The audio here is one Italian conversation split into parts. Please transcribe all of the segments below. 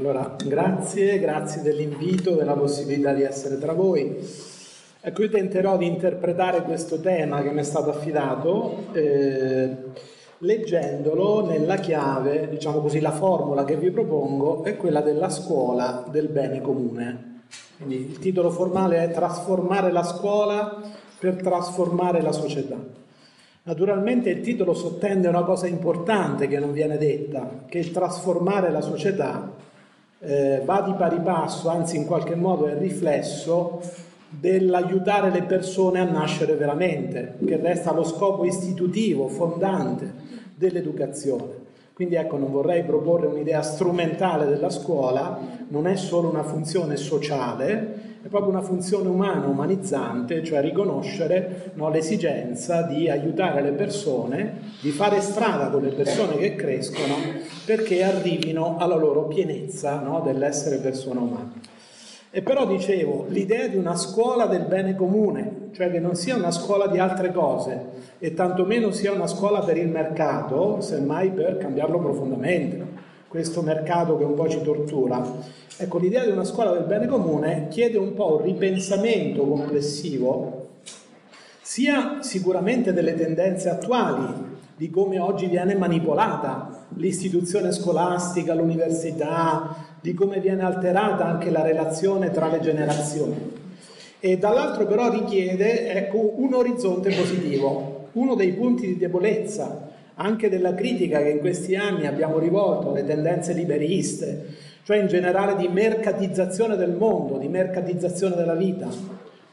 Allora, grazie dell'invito, della possibilità di essere tra voi. Ecco, io tenterò di interpretare questo tema che mi è stato affidato leggendolo nella chiave, diciamo così, la formula che vi propongo è quella della scuola del bene comune. Quindi il titolo formale è Trasformare la scuola per trasformare la società. Naturalmente il titolo sottende una cosa importante che non viene detta, che il trasformare la società va di pari passo, anzi in qualche modo è il riflesso dell'aiutare le persone a nascere veramente, che resta lo scopo istitutivo, fondante dell'educazione. Quindi ecco, non vorrei proporre un'idea strumentale della scuola, non è solo una funzione sociale, è proprio una funzione umana, umanizzante, cioè riconoscere l'esigenza di aiutare le persone, di fare strada con le persone che crescono perché arrivino alla loro pienezza dell'essere persona umana. E però dicevo, l'idea di una scuola del bene comune, cioè che non sia una scuola di altre cose e tantomeno sia una scuola per il mercato, semmai per cambiarlo profondamente, questo mercato che un po' ci tortura. Ecco, l'idea di una scuola del bene comune chiede un po' un ripensamento complessivo, sia sicuramente delle tendenze attuali, di come oggi viene manipolata l'istituzione scolastica, l'università, di come viene alterata anche la relazione tra le generazioni. E dall'altro però richiede, ecco, un orizzonte positivo, uno dei punti di debolezza anche della critica che in questi anni abbiamo rivolto alle tendenze liberiste, cioè in generale di mercatizzazione del mondo, di mercatizzazione della vita,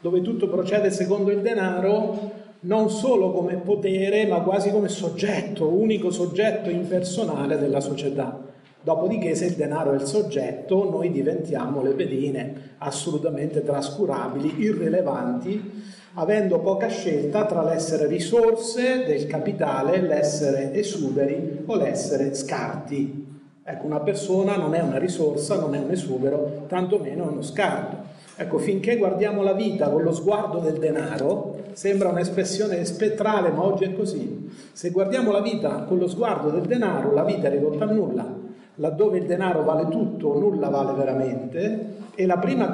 dove tutto procede secondo il denaro, non solo come potere, ma quasi come soggetto, unico soggetto impersonale della società. Dopodiché, se il denaro è il soggetto, noi diventiamo le pedine assolutamente trascurabili, irrilevanti, avendo poca scelta tra l'essere risorse del capitale, l'essere esuberi o l'essere scarti. Ecco, una persona non è una risorsa, non è un esubero, tantomeno è uno scarto. Ecco, finché guardiamo la vita con lo sguardo del denaro, sembra un'espressione spettrale, ma oggi è così. Se guardiamo la vita con lo sguardo del denaro, la vita è ridotta a nulla. Laddove il denaro vale tutto, nulla vale veramente, e la prima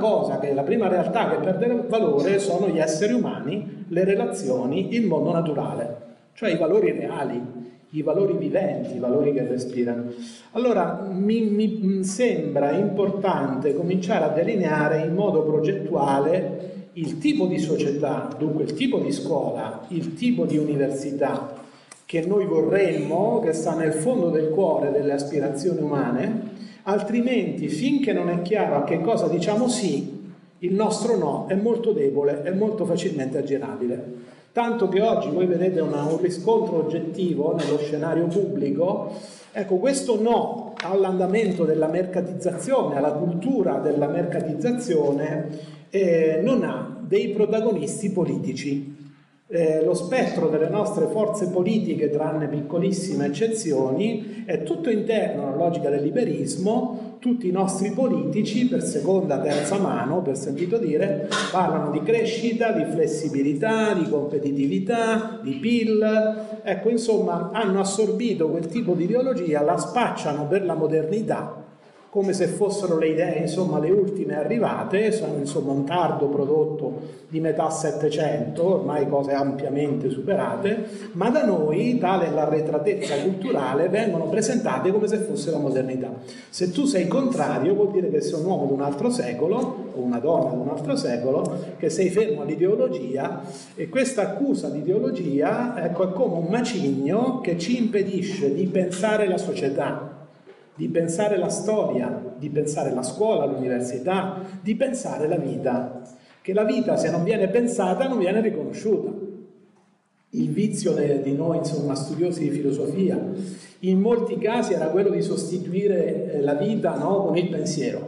realtà che perde valore sono gli esseri umani, le relazioni, il mondo naturale, cioè i valori reali, i valori viventi, i valori che respirano. Allora mi sembra importante cominciare a delineare in modo progettuale il tipo di società, dunque il tipo di scuola, il tipo di università che noi vorremmo, che sta nel fondo del cuore delle aspirazioni umane, altrimenti finché non è chiaro a che cosa diciamo sì, il nostro no è molto debole, è molto facilmente aggirabile. Tanto che oggi voi vedete un riscontro oggettivo nello scenario pubblico, ecco questo no all'andamento della mercatizzazione, alla cultura della mercatizzazione, non ha dei protagonisti politici. Lo spettro delle nostre forze politiche, tranne piccolissime eccezioni, è tutto interno alla logica del liberismo. Tutti i nostri politici, per seconda, terza mano, per sentito dire, parlano di crescita, di flessibilità, di competitività, di PIL. Ecco, insomma, hanno assorbito quel tipo di ideologia, la spacciano per la modernità, come se fossero le idee, insomma, le ultime arrivate, sono insomma un tardo prodotto di metà Settecento, ormai cose ampiamente superate, ma da noi, tale l'arretratezza culturale, vengono presentate come se fosse la modernità. Se tu sei contrario vuol dire che sei un uomo di un altro secolo, o una donna di un altro secolo, che sei fermo all'ideologia, e questa accusa di ideologia, ecco, è come un macigno che ci impedisce di pensare la società, di pensare la storia, di pensare la scuola, l'università, di pensare la vita. Che la vita, se non viene pensata, non viene riconosciuta. Il vizio di noi, insomma, studiosi di filosofia, in molti casi era quello di sostituire la vita con il pensiero,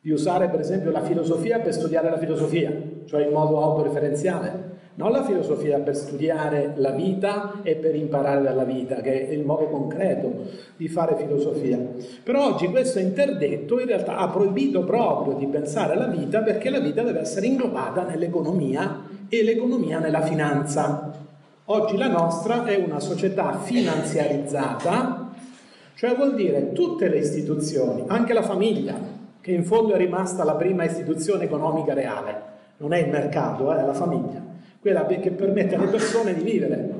di usare per esempio la filosofia per studiare la filosofia, cioè in modo autoreferenziale. Non la filosofia per studiare la vita e per imparare dalla vita, che è il modo concreto di fare filosofia. Però oggi questo interdetto in realtà ha proibito proprio di pensare alla vita, perché la vita deve essere inglobata nell'economia e l'economia nella finanza. Oggi la nostra è una società finanziarizzata, Cioè vuol dire tutte le istituzioni, anche la famiglia, che in fondo è rimasta la prima istituzione economica reale, non è il mercato, è la famiglia, quella che permette alle persone di vivere,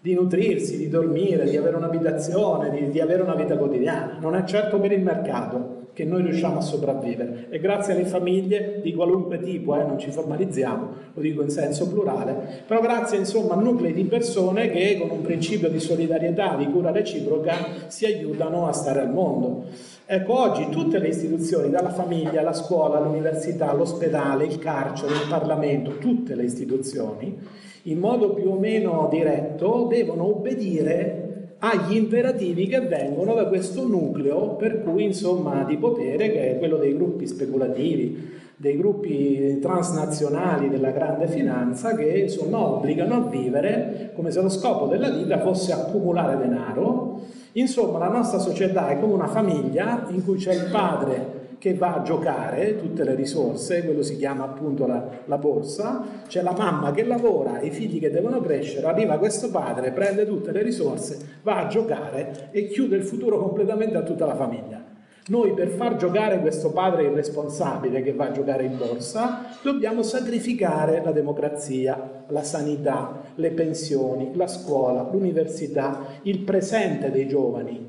di nutrirsi, di dormire, di avere un'abitazione, di avere una vita quotidiana. Non è certo per il mercato che noi riusciamo a sopravvivere, e grazie alle famiglie di qualunque tipo, non ci formalizziamo, lo dico in senso plurale, però grazie insomma a nuclei di persone che con un principio di solidarietà, di cura reciproca, si aiutano a stare al mondo. Ecco, oggi tutte le istituzioni, dalla famiglia, alla scuola, all'università, all'ospedale, il carcere, il Parlamento, tutte le istituzioni, in modo più o meno diretto, devono obbedire agli imperativi che vengono da questo nucleo, per cui insomma di potere, che è quello dei gruppi speculativi, dei gruppi transnazionali della grande finanza, che insomma obbligano a vivere come se lo scopo della vita fosse accumulare denaro. Insomma la nostra società è come una famiglia in cui c'è il padre che va a giocare tutte le risorse, quello si chiama appunto la borsa, c'è la mamma che lavora, i figli che devono crescere, arriva questo padre, prende tutte le risorse, va a giocare e chiude il futuro completamente a tutta la famiglia. Noi, per far giocare questo padre irresponsabile che va a giocare in borsa, dobbiamo sacrificare la democrazia, la sanità, le pensioni, la scuola, l'università, il presente dei giovani.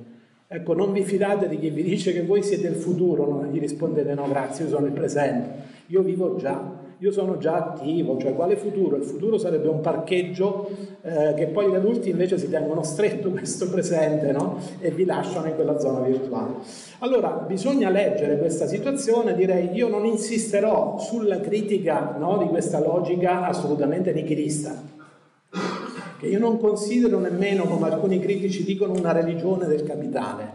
Ecco, non vi fidate di chi vi dice che voi siete il futuro, no? Gli rispondete no, grazie, io sono il presente, io vivo già, io sono già attivo, cioè quale futuro? Il futuro sarebbe un parcheggio che poi gli adulti invece si tengono stretto questo presente, no? E vi lasciano in quella zona virtuale. Allora, bisogna leggere questa situazione, direi io non insisterò sulla critica, no, di questa logica assolutamente nichilista, che io non considero nemmeno, come alcuni critici dicono, una religione del capitale.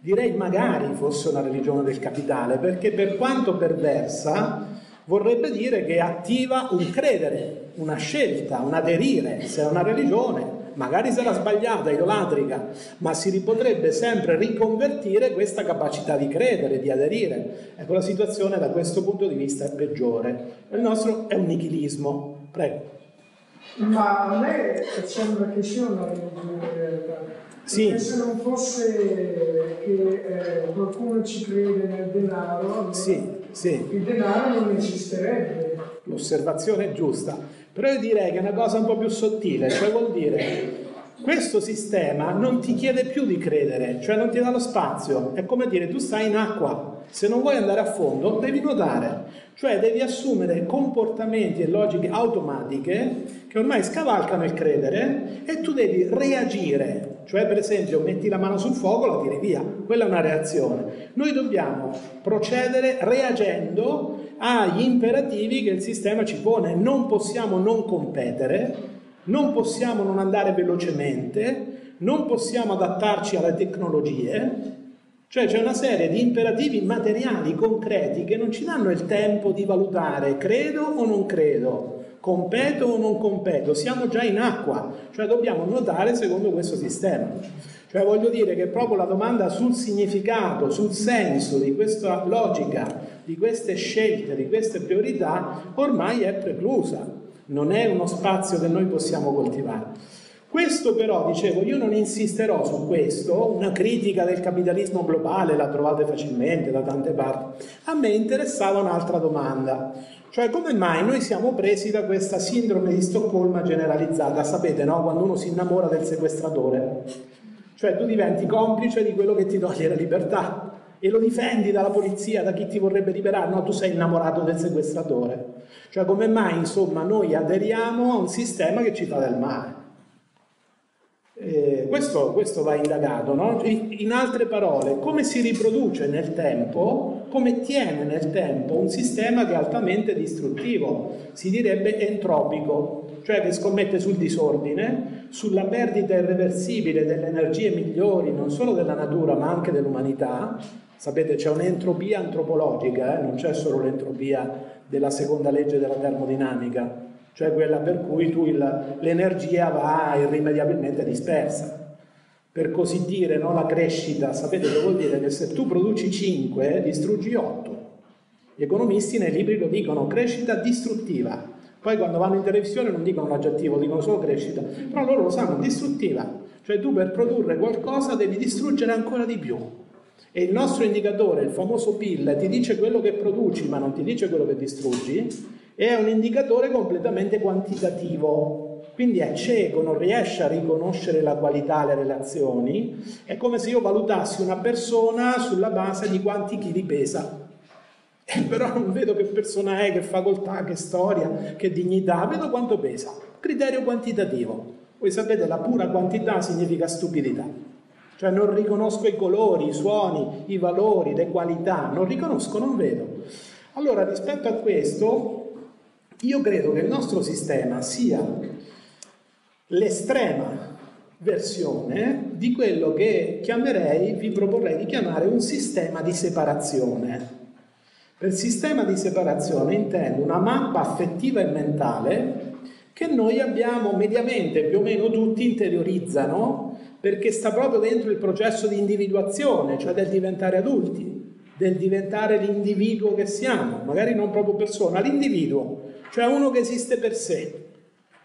Direi magari fosse una religione del capitale, perché per quanto perversa vorrebbe dire che attiva un credere, una scelta, un aderire. Se è una religione, magari sarà sbagliata, idolatrica, ma si potrebbe sempre riconvertire questa capacità di credere, di aderire. Ecco, la situazione da questo punto di vista è peggiore. Il nostro è un nichilismo. Prego. Ma a me sembra che sia una religione realtà, perché se non fosse che qualcuno ci crede nel denaro, il denaro non esisterebbe. L'osservazione è giusta, però io direi che è una cosa un po' più sottile, cioè vuol dire questo sistema non ti chiede più di credere, cioè non ti dà lo spazio, è come dire tu stai in acqua, se non vuoi andare a fondo devi nuotare, cioè devi assumere comportamenti e logiche automatiche che ormai scavalcano il credere e tu devi reagire, cioè per esempio metti la mano sul fuoco, la tiri via, quella è una reazione. Noi dobbiamo procedere reagendo agli imperativi che il sistema ci pone, non possiamo non competere, non possiamo non andare velocemente, non possiamo adattarci alle tecnologie, cioè c'è una serie di imperativi materiali, concreti, che non ci danno il tempo di valutare credo o non credo, competo o non competo, siamo già in acqua, cioè dobbiamo nuotare secondo questo sistema. Cioè voglio dire che proprio la domanda sul significato, sul senso di questa logica, di queste scelte, di queste priorità ormai è preclusa, non è uno spazio che noi possiamo coltivare. Questo però, dicevo, io non insisterò su questo, una critica del capitalismo globale la trovate facilmente da tante parti. A me interessava un'altra domanda, cioè come mai noi siamo presi da questa sindrome di Stoccolma generalizzata, sapete, no? Quando uno si innamora del sequestratore, cioè tu diventi complice di quello che ti toglie la libertà e lo difendi dalla polizia, da chi ti vorrebbe liberare, no, tu sei innamorato del sequestratore. Cioè come mai insomma noi aderiamo a un sistema che ci fa del male? Questo va indagato, no? In altre parole, come si riproduce nel tempo, come tiene nel tempo un sistema che è altamente distruttivo, si direbbe entropico, cioè che scommette sul disordine, sulla perdita irreversibile delle energie migliori, non solo della natura ma anche dell'umanità. Sapete, c'è un'entropia antropologica, non c'è solo l'entropia della seconda legge della termodinamica, cioè quella per cui tu l'energia va irrimediabilmente dispersa. Per così dire, no? La crescita, sapete che vuol dire? Che se tu produci 5, distruggi 8. Gli economisti nei libri lo dicono, crescita distruttiva. Poi quando vanno in televisione non dicono l'aggettivo, dicono solo crescita, però loro lo sanno, distruttiva. Cioè tu per produrre qualcosa devi distruggere ancora di più. E il nostro indicatore, il famoso PIL, ti dice quello che produci ma non ti dice quello che distruggi, è un indicatore completamente quantitativo. Quindi è cieco, non riesce a riconoscere la qualità, le relazioni. È come se io valutassi una persona sulla base di quanti chili pesa. Però non vedo che persona è, che facoltà, che storia, che dignità, vedo quanto pesa. Criterio quantitativo. Voi sapete, la pura quantità significa stupidità. Cioè non riconosco i colori, i suoni, i valori, le qualità, non riconosco, non vedo. Allora, rispetto a questo, io credo che il nostro sistema sia l'estrema versione di quello che chiamerei, vi proporrei di chiamare un sistema di separazione. Per sistema di separazione intendo una mappa affettiva e mentale che noi abbiamo mediamente, più o meno tutti interiorizzano, perché sta proprio dentro il processo di individuazione, cioè del diventare adulti, del diventare l'individuo che siamo, magari non proprio persona, l'individuo, cioè uno che esiste per sé.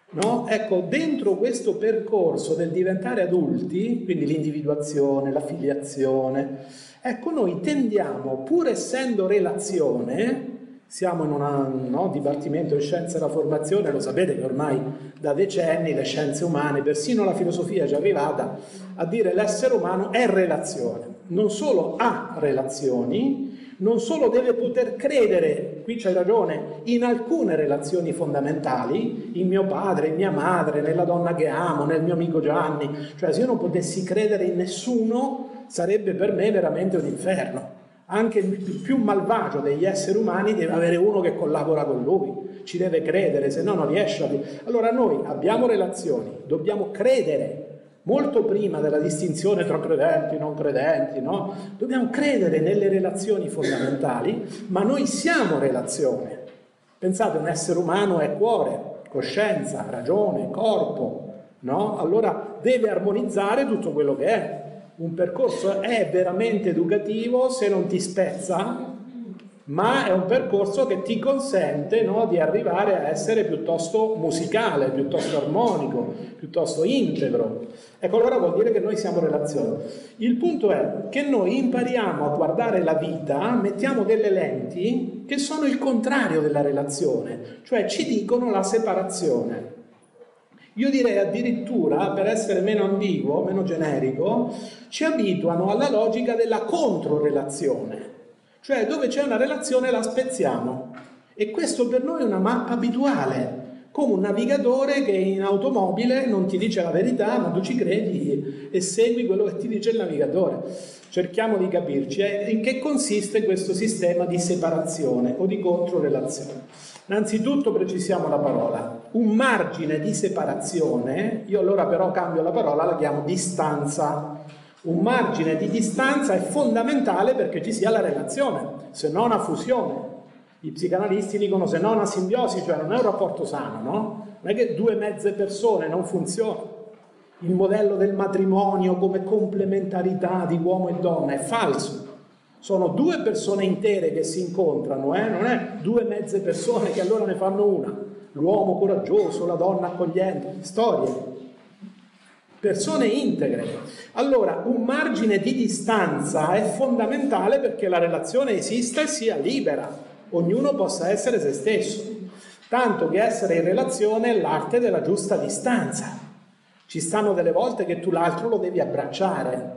No? Ecco, dentro questo percorso del diventare adulti, quindi l'individuazione, l'affiliazione, ecco, noi tendiamo, pur essendo relazione, siamo in un dipartimento di scienze della formazione, lo sapete che ormai da decenni le scienze umane, persino la filosofia è già arrivata a dire l'essere umano è relazione, non solo ha relazioni, non solo deve poter credere, qui c'hai ragione, in alcune relazioni fondamentali, in mio padre, in mia madre, nella donna che amo, nel mio amico Gianni, cioè se io non potessi credere in nessuno sarebbe per me veramente un inferno. Anche il più malvagio degli esseri umani deve avere uno che collabora con lui, ci deve credere, se no non riesce a... Allora noi abbiamo relazioni, dobbiamo credere, molto prima della distinzione tra credenti e non credenti, no? Dobbiamo credere nelle relazioni fondamentali, ma noi siamo relazione. Pensate, un essere umano è cuore, coscienza, ragione, corpo, no? Allora deve armonizzare tutto quello che è. Un percorso è veramente educativo se non ti spezza, ma è un percorso che ti consente, no, di arrivare a essere piuttosto musicale, piuttosto armonico, piuttosto integro. Ecco, allora vuol dire che noi siamo relazioni. Il punto è che noi impariamo a guardare la vita, mettiamo delle lenti che sono il contrario della relazione, cioè ci dicono la separazione. Io direi addirittura, per essere meno ambiguo, meno generico, ci abituano alla logica della controrelazione. Cioè dove c'è una relazione la spezziamo, e questo per noi è una mappa abituale, come un navigatore che in automobile non ti dice la verità ma tu ci credi e segui quello che ti dice il navigatore. Cerchiamo di capirci in che consiste questo sistema di separazione o di controrelazione. Innanzitutto precisiamo la parola, un margine di separazione, io allora però cambio la parola, la chiamo distanza. Un margine di distanza è fondamentale perché ci sia la relazione, se no una fusione. I psicanalisti dicono se no una simbiosi, cioè non è un rapporto sano, no? Non è che due mezze persone, non funziona. Il modello del matrimonio come complementarità di uomo e donna è falso. Sono due persone intere che si incontrano, non è due mezze persone che allora ne fanno una. L'uomo coraggioso, la donna accogliente, storie. Persone integre. Allora, un margine di distanza è fondamentale perché la relazione esista e sia libera, ognuno possa essere se stesso, tanto che essere in relazione è l'arte della giusta distanza. Ci stanno delle volte che tu l'altro lo devi abbracciare,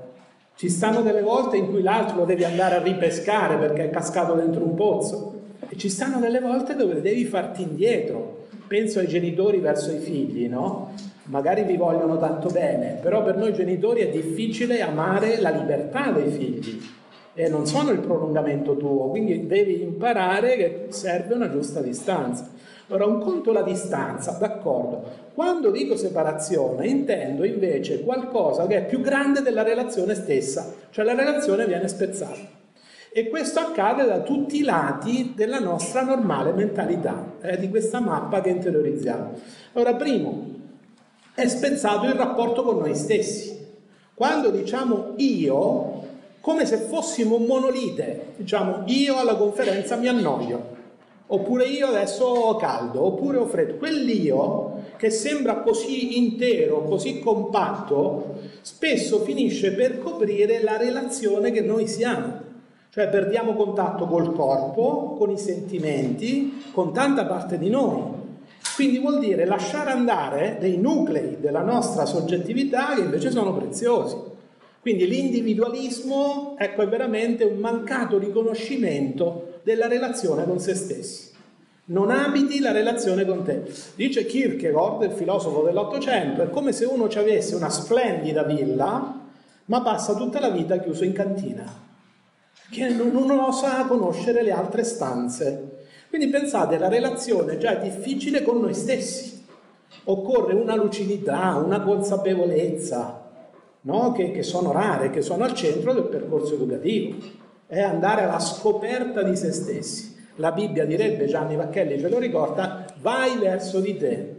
ci stanno delle volte in cui l'altro lo devi andare a ripescare perché è cascato dentro un pozzo, e ci stanno delle volte dove devi farti indietro. Penso ai genitori verso i figli, no? Magari vi vogliono tanto bene, però per noi genitori è difficile amare la libertà dei figli e non sono il prolungamento tuo, quindi devi imparare che serve una giusta distanza. Ora, un conto la distanza, d'accordo. Quando dico separazione intendo invece qualcosa che è più grande della relazione stessa, cioè la relazione viene spezzata. E questo accade da tutti i lati della nostra normale mentalità, di questa mappa che interiorizziamo. Allora, primo, è spezzato il rapporto con noi stessi. Quando diciamo io, come se fossimo un monolite, diciamo io alla conferenza mi annoio, oppure io adesso ho caldo, oppure ho freddo. Quell'io che sembra così intero, così compatto, spesso finisce per coprire la relazione che noi siamo. Cioè perdiamo contatto col corpo, con i sentimenti, con tanta parte di noi. Quindi vuol dire lasciare andare dei nuclei della nostra soggettività che invece sono preziosi. Quindi l'individualismo, ecco, è veramente un mancato riconoscimento della relazione con se stessi. Non abiti la relazione con te. Dice Kierkegaard, il filosofo dell'Ottocento, è come se uno ci avesse una splendida villa, ma passa tutta la vita chiuso in cantina, che non osa conoscere le altre stanze. Quindi pensate, la relazione già è difficile con noi stessi. Occorre una lucidità, una consapevolezza, no? che sono rare, che sono al centro del percorso educativo. È andare alla scoperta di se stessi. La Bibbia direbbe, Gianni Vacchelli ce lo ricorda, vai verso di te.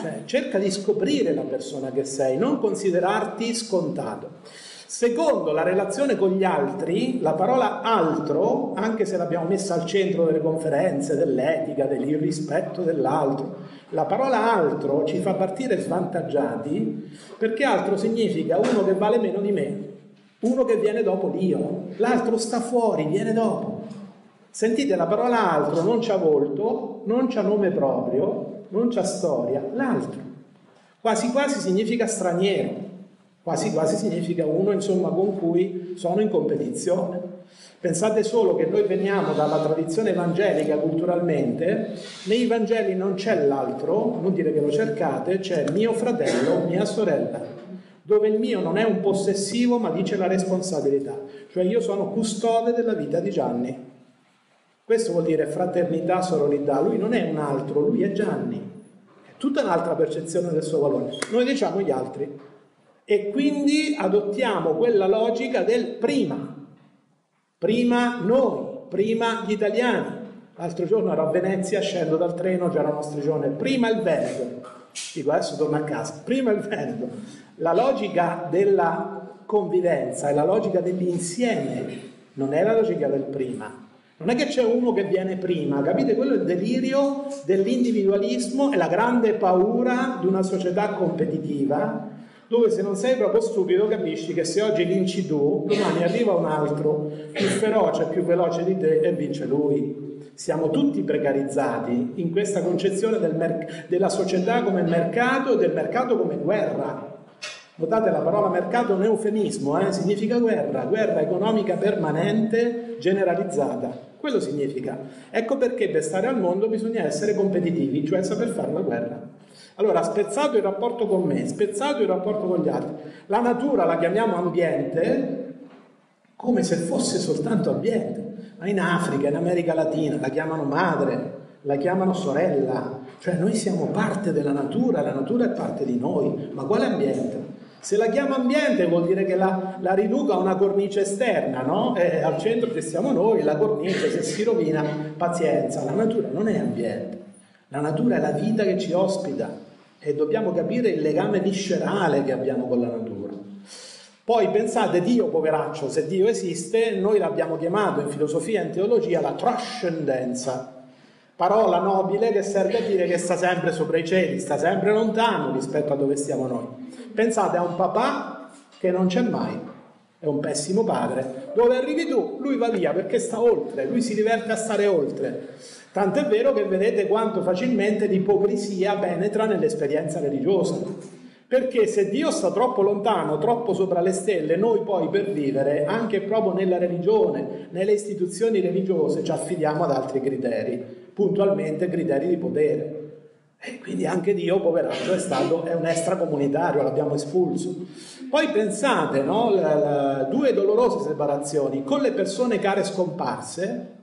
Cioè, cerca di scoprire la persona che sei, non considerarti scontato. Secondo, la relazione con gli altri, la parola altro, anche se l'abbiamo messa al centro delle conferenze, dell'etica, dell'irrispetto dell'altro, la parola altro ci fa partire svantaggiati, perché altro significa uno che vale meno di me, uno che viene dopo l'io, l'altro sta fuori, viene dopo. Sentite, la parola altro non c'ha volto, non c'ha nome proprio, non c'ha storia, l'altro. Quasi quasi significa straniero. Quasi quasi significa uno, insomma, con cui sono in competizione. Pensate solo che noi veniamo dalla tradizione evangelica culturalmente, nei Vangeli non c'è l'altro, non dire che lo cercate, c'è mio fratello, mia sorella, dove il mio non è un possessivo ma dice la responsabilità, cioè io sono custode della vita di Gianni. Questo vuol dire fraternità, sororità, lui non è un altro, lui è Gianni, è tutta un'altra percezione del suo valore. Noi diciamo gli altri. E quindi adottiamo quella logica del prima noi, prima gli italiani. L'altro giorno ero a Venezia, scendo dal treno, c'era la nostra giornata, prima il Veneto, dico adesso torno a casa, prima il Veneto. La logica della convivenza è la logica dell'insieme, non è la logica del prima. Non è che c'è uno che viene prima, capite? Quello è il delirio dell'individualismo e la grande paura di una società competitiva, dove se non sei proprio stupido capisci che se oggi vinci tu, domani arriva un altro più feroce, più veloce di te e vince lui. Siamo tutti precarizzati in questa concezione della società come mercato e del mercato come guerra. Notate, la parola mercato è un eufemismo, significa guerra economica permanente, generalizzata. Quello significa. Ecco perché per stare al mondo bisogna essere competitivi, cioè saper fare la guerra. Allora, spezzato il rapporto con me, spezzato il rapporto con gli altri. La natura la chiamiamo ambiente, come se fosse soltanto ambiente. Ma in Africa, in America Latina, la chiamano madre, la chiamano sorella. Cioè, noi siamo parte della natura, la natura è parte di noi. Ma quale ambiente? Se la chiamo ambiente vuol dire che la riduco a una cornice esterna, no? E al centro che siamo noi, la cornice, se si rovina, pazienza. La natura non è ambiente. La natura è la vita che ci ospita. E dobbiamo capire il legame viscerale che abbiamo con la natura. Poi pensate, Dio, poveraccio, se Dio esiste, noi l'abbiamo chiamato in filosofia e in teologia la trascendenza, parola nobile che serve a dire che sta sempre sopra i cieli, sta sempre lontano rispetto a dove stiamo noi. Pensate a un papà che non c'è mai, è un pessimo padre, dove arrivi tu, lui va via perché sta oltre, lui si diverte a stare oltre. Tant'è vero che vedete quanto facilmente l'ipocrisia penetra nell'esperienza religiosa, perché se Dio sta troppo lontano, troppo sopra le stelle, noi poi per vivere, anche proprio nella religione, nelle istituzioni religiose, ci affidiamo ad altri criteri, puntualmente criteri di potere. E quindi anche Dio, poveraccio, è un extracomunitario, l'abbiamo espulso. Poi pensate, no? Due dolorose separazioni con le persone care scomparse.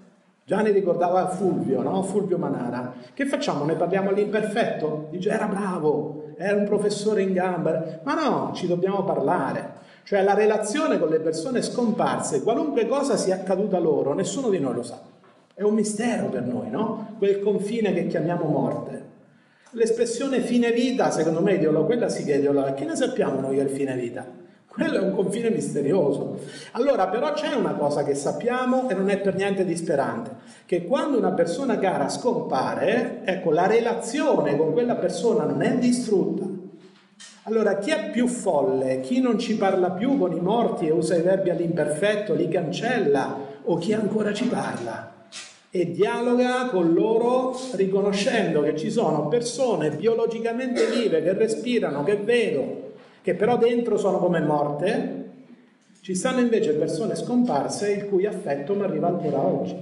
Gianni ricordava Fulvio, no? Fulvio Manara. Che facciamo? Ne parliamo all'imperfetto? Dice, era bravo, era un professore in gamba. Ma no, ci dobbiamo parlare. Cioè la relazione con le persone scomparse, qualunque cosa sia accaduta loro, nessuno di noi lo sa. È un mistero per noi, no? Quel confine che chiamiamo morte. L'espressione fine vita, secondo me, quella sì che è ideologica. Che ne sappiamo noi del fine vita? Quello è un confine misterioso. Allora, però c'è una cosa che sappiamo e non è per niente disperante, che quando una persona cara scompare, ecco, la relazione con quella persona non è distrutta. Allora, chi è più folle? Chi non ci parla più con i morti e usa i verbi all'imperfetto, li cancella, o chi ancora ci parla e dialoga con loro riconoscendo che ci sono persone biologicamente vive, che respirano, che vedo, che però dentro sono come morte, ci stanno invece persone scomparse il cui affetto mi arriva ancora oggi.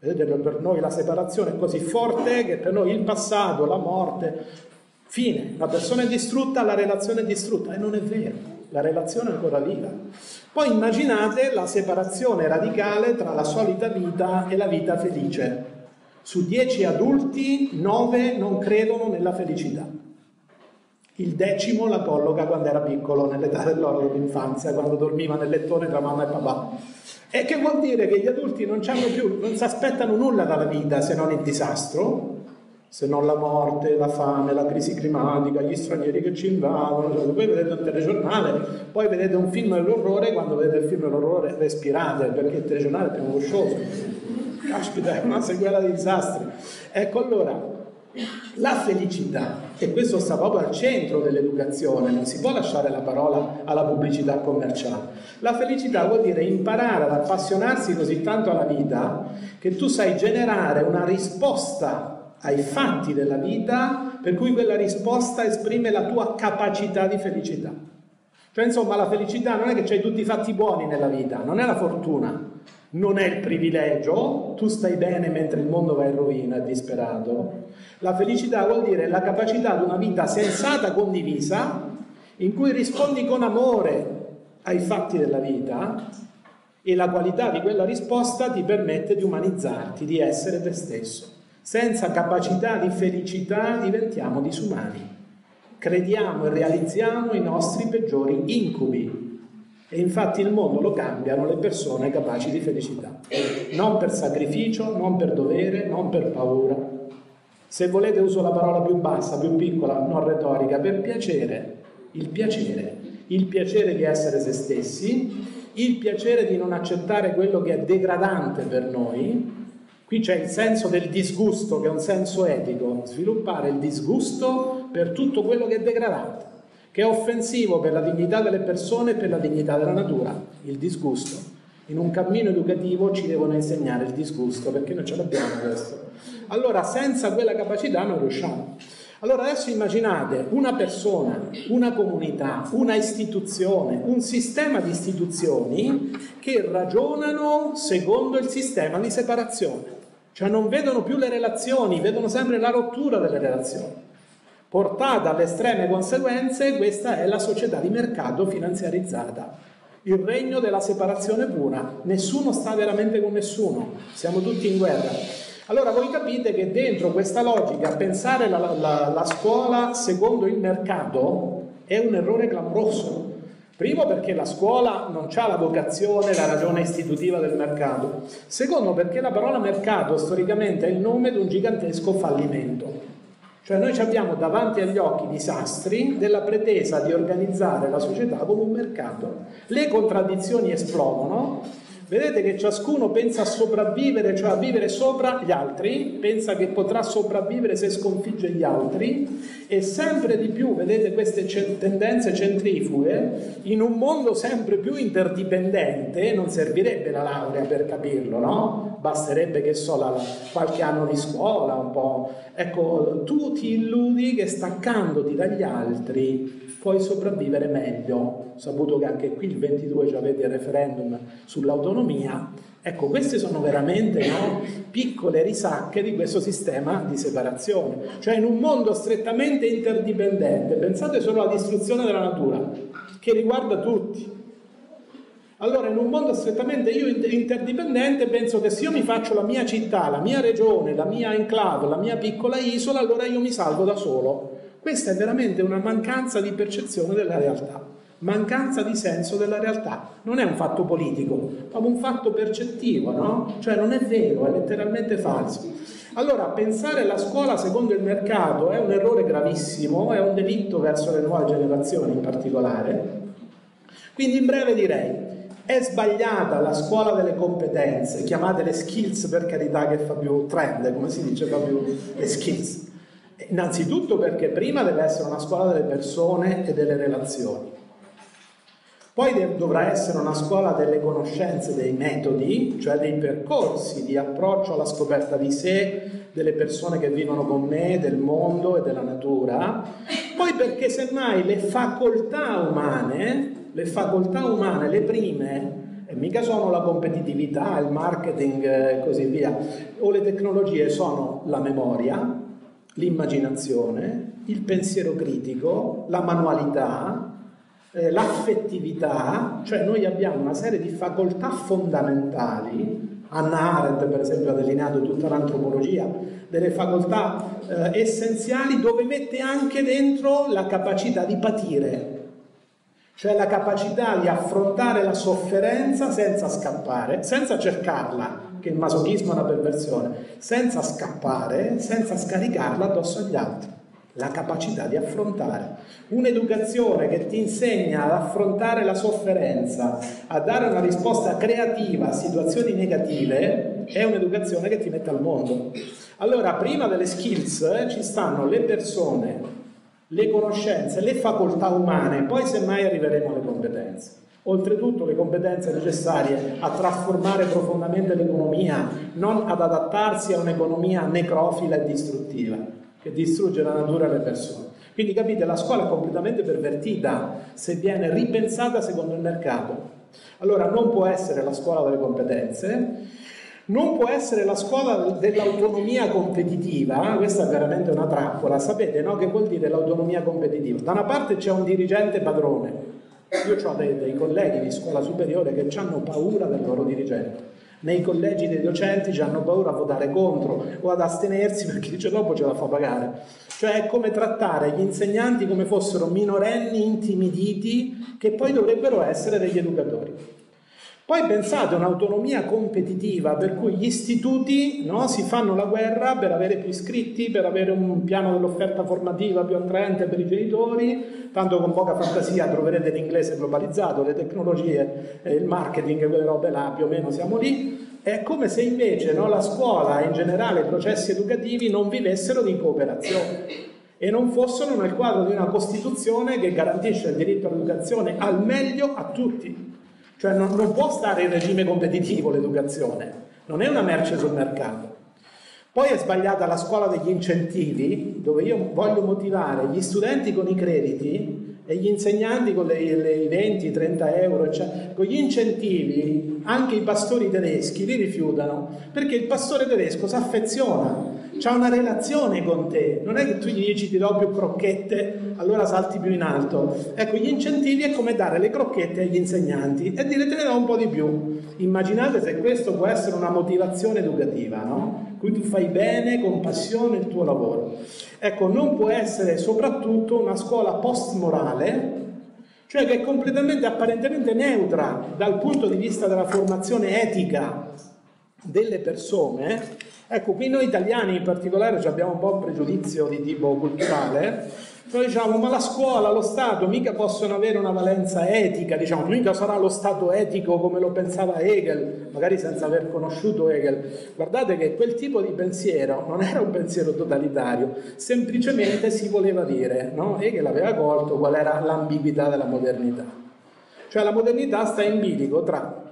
Vedete, per noi la separazione è così forte che per noi il passato, la morte, fine. La persona è distrutta, la relazione è distrutta. E non è vero, la relazione è ancora viva. Poi immaginate la separazione radicale tra la solita vita e la vita felice. Su 10 adulti, 9 non credono nella felicità. Il 10° la colloca quando era piccolo, nell'età dell'oro dell'infanzia, quando dormiva nel lettone tra mamma e papà. E che vuol dire che gli adulti non c'hanno più, non si aspettano nulla dalla vita se non il disastro, se non la morte, la fame, la crisi climatica, gli stranieri che ci invadono. Voi vedete un telegiornale, poi vedete un film dell'orrore, quando vedete il film dell'orrore respirate, perché il telegiornale è più angoscioso. Caspita, è una sequela di disastri. Ecco, allora, la felicità, e questo sta proprio al centro dell'educazione, non si può lasciare la parola alla pubblicità commerciale. La felicità vuol dire imparare ad appassionarsi così tanto alla vita che tu sai generare una risposta ai fatti della vita, per cui quella risposta esprime la tua capacità di felicità. Cioè, insomma, la felicità non è che c'hai tutti i fatti buoni nella vita, non è la fortuna, non è il privilegio, tu stai bene mentre il mondo va in rovina, è disperato. La felicità vuol dire la capacità di una vita sensata, condivisa, in cui rispondi con amore ai fatti della vita, e la qualità di quella risposta ti permette di umanizzarti, di essere te stesso. Senza capacità di felicità diventiamo disumani. Crediamo e realizziamo i nostri peggiori incubi. E infatti il mondo lo cambiano le persone capaci di felicità, non per sacrificio, non per dovere, non per paura. Se volete uso la parola più bassa, più piccola, non retorica, per piacere. Il piacere di essere se stessi, il piacere di non accettare quello che è degradante per noi. Qui c'è il senso del disgusto, che è un senso etico, sviluppare il disgusto per tutto quello che è degradante, che è offensivo per la dignità delle persone e per la dignità della natura, il disgusto. In un cammino educativo ci devono insegnare il disgusto, perché non ce l'abbiamo questo. Allora, senza quella capacità non riusciamo. Allora, adesso immaginate una persona, una comunità, una istituzione, un sistema di istituzioni che ragionano secondo il sistema di separazione. Cioè non vedono più le relazioni, vedono sempre la rottura delle relazioni. Portata alle estreme conseguenze, questa è la società di mercato finanziarizzata, il regno della separazione pura. Nessuno sta veramente con nessuno, siamo tutti in guerra. Allora voi capite che dentro questa logica pensare la scuola secondo il mercato è un errore clamoroso. Primo, perché la scuola non ha la vocazione, la ragione istitutiva del mercato. Secondo, perché la parola mercato storicamente è il nome di un gigantesco fallimento. Cioè noi abbiamo davanti agli occhi disastri della pretesa di organizzare la società come un mercato. Le contraddizioni esplodono, vedete che ciascuno pensa a sopravvivere, cioè a vivere sopra gli altri, pensa che potrà sopravvivere se sconfigge gli altri, e sempre di più, vedete queste tendenze centrifughe, in un mondo sempre più interdipendente. Non servirebbe la laurea per capirlo, no? Basterebbe, che so, qualche anno di scuola, un po'. Ecco, tu ti illudi che staccandoti dagli altri puoi sopravvivere meglio. Ho saputo che anche qui il 22 avete il referendum sull'autonomia. Ecco, queste sono veramente, no, piccole risacche di questo sistema di separazione. Cioè in un mondo strettamente interdipendente, pensate solo alla distruzione della natura, che riguarda tutti. Allora in un mondo strettamente interdipendente penso che se io mi faccio la mia città, la mia regione, la mia enclave, la mia piccola isola, allora io mi salvo da solo. Questa è veramente una mancanza di percezione della realtà, mancanza di senso della realtà. Non è un fatto politico, ma un fatto percettivo, no? Cioè non è vero, è letteralmente falso. Allora, pensare la scuola secondo il mercato è un errore gravissimo, è un delitto verso le nuove generazioni in particolare. Quindi in breve direi: è sbagliata la scuola delle competenze, chiamate le skills per carità, che fa più trend, come si dice, fa più le skills. Innanzitutto perché prima deve essere una scuola delle persone e delle relazioni, poi dovrà essere una scuola delle conoscenze, dei metodi, cioè dei percorsi di approccio alla scoperta di sé, delle persone che vivono con me, del mondo e della natura. Poi perché semmai le facoltà umane, le prime, e mica sono la competitività, il marketing e così via, o le tecnologie, sono la memoria, l'immaginazione, il pensiero critico, la manualità, l'affettività. Cioè noi abbiamo una serie di facoltà fondamentali. Hannah Arendt per esempio ha delineato tutta l'antropologia delle facoltà essenziali, dove mette anche dentro la capacità di patire, cioè la capacità di affrontare la sofferenza senza scappare, senza cercarla, che il masochismo è una perversione, senza scappare, senza scaricarla addosso agli altri. La capacità di affrontare, un'educazione che ti insegna ad affrontare la sofferenza, a dare una risposta creativa a situazioni negative, è un'educazione che ti mette al mondo. Allora prima delle skills ci stanno le persone, le conoscenze, le facoltà umane, poi semmai arriveremo alle competenze. Oltretutto le competenze necessarie a trasformare profondamente l'economia, non ad adattarsi a un'economia necrofila e distruttiva che distrugge la natura e le persone. Quindi capite, la scuola è completamente pervertita se viene ripensata secondo il mercato. Allora non può essere la scuola delle competenze, non può essere la scuola dell'autonomia competitiva. Questa è veramente una trappola, sapete, no? Che vuol dire l'autonomia competitiva? Da una parte c'è un dirigente padrone, io ho dei colleghi di scuola superiore che hanno paura del loro dirigente. Nei collegi dei docenti ci hanno paura a votare contro o ad astenersi, perché dice dopo ce la fa pagare. Cioè è come trattare gli insegnanti come fossero minorenni intimiditi, che poi dovrebbero essere degli educatori. Poi pensate a un'autonomia competitiva per cui gli istituti, no, si fanno la guerra per avere più iscritti, per avere un piano dell'offerta formativa più attraente per i genitori. Tanto con poca fantasia troverete l'inglese globalizzato, le tecnologie, il marketing, quelle robe là, più o meno siamo lì. È come se invece, no, la scuola e in generale i processi educativi non vivessero di cooperazione e non fossero nel quadro di una Costituzione che garantisce il diritto all'educazione al meglio a tutti. Cioè non può stare in regime competitivo l'educazione, non è una merce sul mercato. Poi è sbagliata la scuola degli incentivi, dove io voglio motivare gli studenti con i crediti e gli insegnanti con i 20-30 euro, cioè, con gli incentivi. Anche i pastori tedeschi li rifiutano, perché il pastore tedesco si affeziona, c'ha una relazione con te, non è che tu gli dici ti do più crocchette allora salti più in alto. Ecco, gli incentivi è come dare le crocchette agli insegnanti e dire te ne do un po' di più. Immaginate se questo può essere una motivazione educativa, no? Cui tu fai bene con passione il tuo lavoro. Ecco, non può essere soprattutto una scuola post morale, cioè che è completamente apparentemente neutra dal punto di vista della formazione etica delle persone. Ecco, qui noi italiani in particolare abbiamo un po' un pregiudizio di tipo culturale, noi diciamo ma la scuola, lo Stato mica possono avere una valenza etica, diciamo mica sarà lo Stato etico come lo pensava Hegel, magari senza aver conosciuto Hegel. Guardate che quel tipo di pensiero non era un pensiero totalitario, semplicemente si voleva dire, no? Hegel aveva colto qual era l'ambiguità della modernità, cioè la modernità sta in bilico tra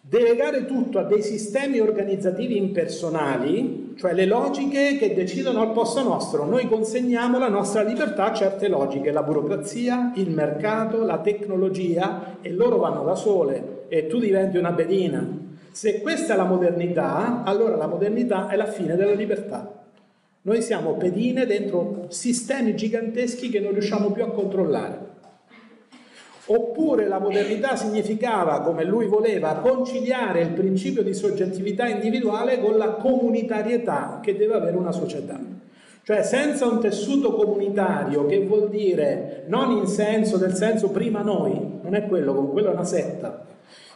delegare tutto a dei sistemi organizzativi impersonali, cioè le logiche che decidono al posto nostro. Noi consegniamo la nostra libertà a certe logiche, la burocrazia, il mercato, la tecnologia, e loro vanno da sole e tu diventi una bedina. Se questa è la modernità, allora la modernità è la fine della libertà. Noi siamo pedine dentro sistemi giganteschi che non riusciamo più a controllare. Oppure la modernità significava, come lui voleva, conciliare il principio di soggettività individuale con la comunitarietà che deve avere una società. Cioè senza un tessuto comunitario, che vuol dire non in senso del senso prima noi, non è quello, con quello è una setta.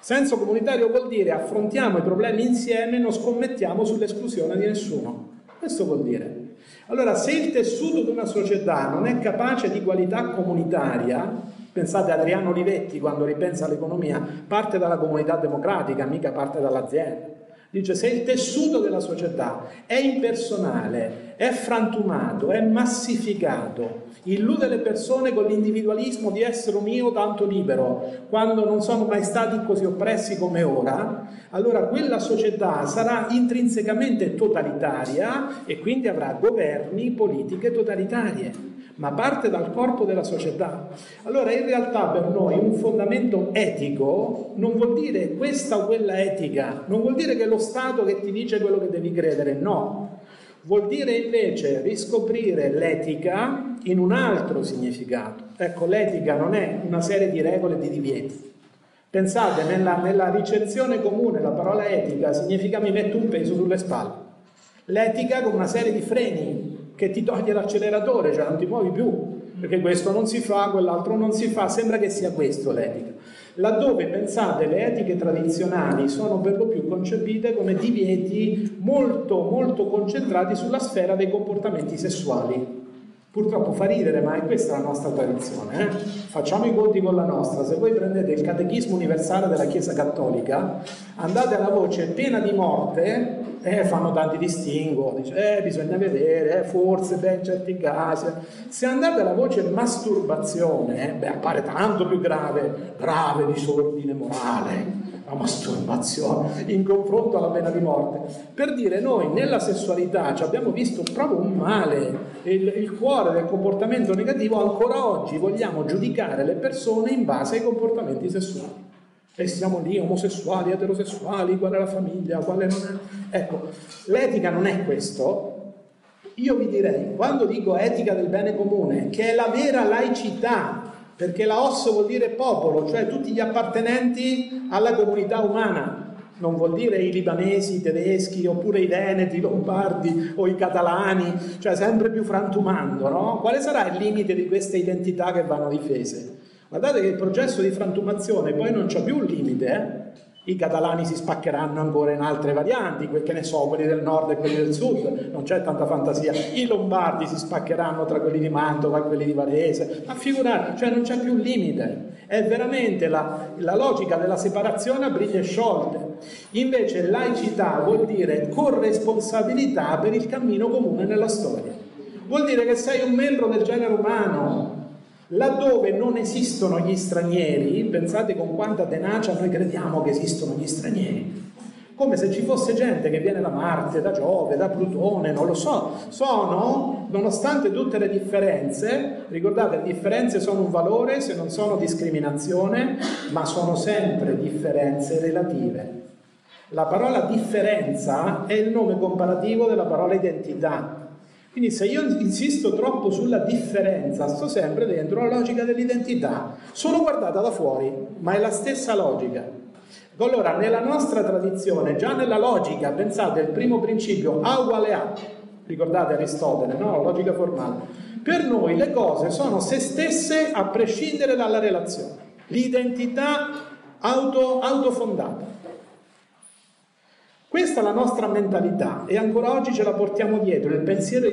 Senso comunitario vuol dire affrontiamo i problemi insieme e non scommettiamo sull'esclusione di nessuno. Questo vuol dire. Allora se il tessuto di una società non è capace di qualità comunitaria, Pensate, Adriano Olivetti, quando ripensa all'economia, parte dalla comunità democratica, mica parte dall'azienda. Dice, se il tessuto della società è impersonale, è frantumato, è massificato, illude le persone con l'individualismo di essere un io tanto libero, quando non sono mai stati così oppressi come ora, allora quella società sarà intrinsecamente totalitaria e quindi avrà governi, politiche totalitarie, ma parte dal corpo della società. Allora in realtà per noi un fondamento etico non vuol dire questa o quella etica, non vuol dire che è lo Stato che ti dice quello che devi credere, no. Vuol dire invece riscoprire l'etica in un altro significato. Ecco, l'etica non è una serie di regole e di divieti. Pensate, nella ricezione comune la parola etica significa mi metto un peso sulle spalle. L'etica con una serie di freni che ti toglie l'acceleratore, cioè non ti muovi più, perché questo non si fa, quell'altro non si fa, sembra che sia questo l'etica. Laddove, pensate, le etiche tradizionali sono per lo più concepite come divieti molto, molto concentrati sulla sfera dei comportamenti sessuali. Purtroppo fa ridere, ma è questa la nostra tradizione. Facciamo i conti con la nostra. Se voi prendete il Catechismo Universale della Chiesa Cattolica, andate alla voce pena di morte, fanno tanti distinguo, dice, bisogna vedere, forse, beh, in certi casi. Se andate alla voce masturbazione, beh, appare tanto più grave, grave disordine morale. La masturbazione in confronto alla pena di morte, per dire noi nella sessualità ci abbiamo visto proprio un male, il cuore del comportamento negativo. Ancora oggi vogliamo giudicare le persone in base ai comportamenti sessuali e siamo lì omosessuali, eterosessuali, qual è la famiglia, qual è non è. Ecco, l'etica non è questo. Io vi direi, quando dico etica del bene comune, che è la vera laicità, perché laos vuol dire popolo, cioè tutti gli appartenenti alla comunità umana, non vuol dire i libanesi, i tedeschi, oppure i veneti, i lombardi o i catalani, cioè sempre più frantumando, no? Quale sarà il limite di queste identità che vanno difese? Guardate che il processo di frantumazione poi non c'è più un limite, eh? I catalani si spaccheranno ancora in altre varianti, quel che ne so, quelli del nord e quelli del sud, non c'è tanta fantasia. I lombardi si spaccheranno tra quelli di Mantova e quelli di Varese, ma figurati, cioè non c'è più un limite. È veramente la logica della separazione a briglie sciolte. Invece laicità vuol dire corresponsabilità per il cammino comune nella storia, vuol dire che sei un membro del genere umano. Laddove non esistono gli stranieri, pensate con quanta tenacia noi crediamo che esistano gli stranieri, come se ci fosse gente che viene da Marte, da Giove, da Plutone, non lo so, sono, nonostante tutte le differenze, ricordate, le differenze sono un valore se non sono discriminazione, ma sono sempre differenze relative. La parola differenza è il nome comparativo della parola identità. Quindi se io insisto troppo sulla differenza, sto sempre dentro la logica dell'identità, solo guardata da fuori, ma è la stessa logica. Allora, nella nostra tradizione, già nella logica, pensate, il primo principio, A uguale A, ricordate Aristotele, no? Logica formale. Per noi le cose sono se stesse a prescindere dalla relazione, l'identità autofondata. Questa è la nostra mentalità e ancora oggi ce la portiamo dietro, il pensiero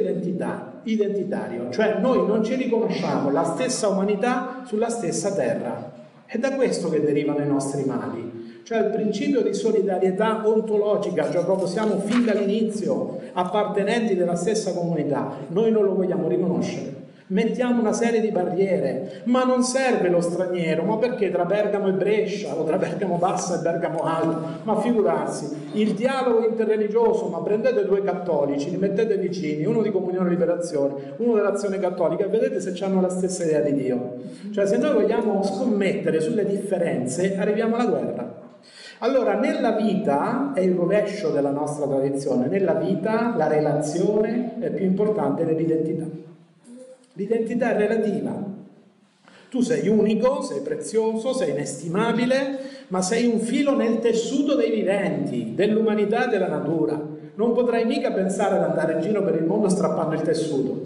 identitario, cioè noi non ci riconosciamo la stessa umanità sulla stessa terra. È da questo che derivano i nostri mali, cioè il principio di solidarietà ontologica, cioè proprio siamo fin dall'inizio appartenenti della stessa comunità, noi non lo vogliamo riconoscere. Mettiamo una serie di barriere, ma non serve lo straniero, ma perché tra Bergamo e Brescia, o tra Bergamo Bassa e Bergamo Alto, ma figurarsi, il dialogo interreligioso, ma prendete due cattolici, li mettete vicini, uno di Comunione e Liberazione, uno dell'Azione Cattolica, e vedete se hanno la stessa idea di Dio. Cioè se noi vogliamo scommettere sulle differenze, arriviamo alla guerra. Allora nella vita, è il rovescio della nostra tradizione, nella vita la relazione è più importante dell'identità. L'identità è relativa. Tu sei unico, sei prezioso, sei inestimabile, ma sei un filo nel tessuto dei viventi, dell'umanità e della natura. Non potrai mica pensare ad andare in giro per il mondo strappando il tessuto.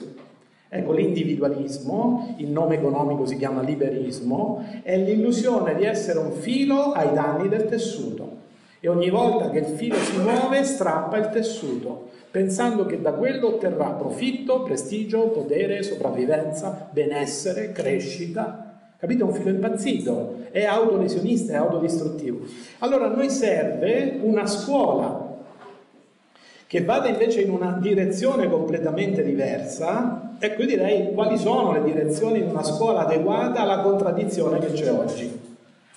Ecco, l'individualismo, il nome economico si chiama liberismo, è l'illusione di essere un filo ai danni del tessuto. E ogni volta che il filo si muove, strappa il tessuto, pensando che da quello otterrà profitto, prestigio, potere, sopravvivenza, benessere, crescita. Capito? Un filo impazzito, è autolesionista, è autodistruttivo. Allora a noi serve una scuola che vada invece in una direzione completamente diversa. Ecco, io direi quali sono le direzioni di una scuola adeguata alla contraddizione che c'è oggi.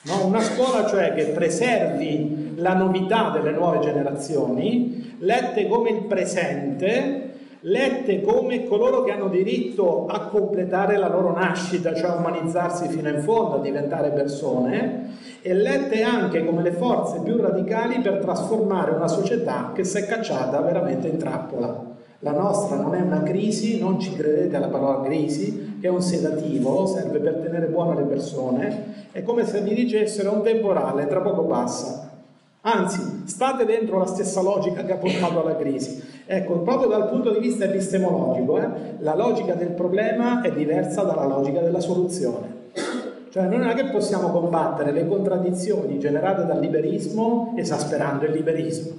No? Una scuola cioè che preservi la novità delle nuove generazioni, lette come il presente, lette come coloro che hanno diritto a completare la loro nascita, cioè a umanizzarsi fino in fondo, a diventare persone, e lette anche come le forze più radicali per trasformare una società che si è cacciata veramente in trappola. La nostra non è una crisi, non ci credete alla parola crisi, che è un sedativo, serve per tenere buone le persone, è come se dirigessero un temporale, tra poco passa. Anzi, state dentro la stessa logica che ha portato alla crisi. Ecco, proprio dal punto di vista epistemologico, la logica del problema è diversa dalla logica della soluzione. Cioè non è che possiamo combattere le contraddizioni generate dal liberismo esasperando il liberismo.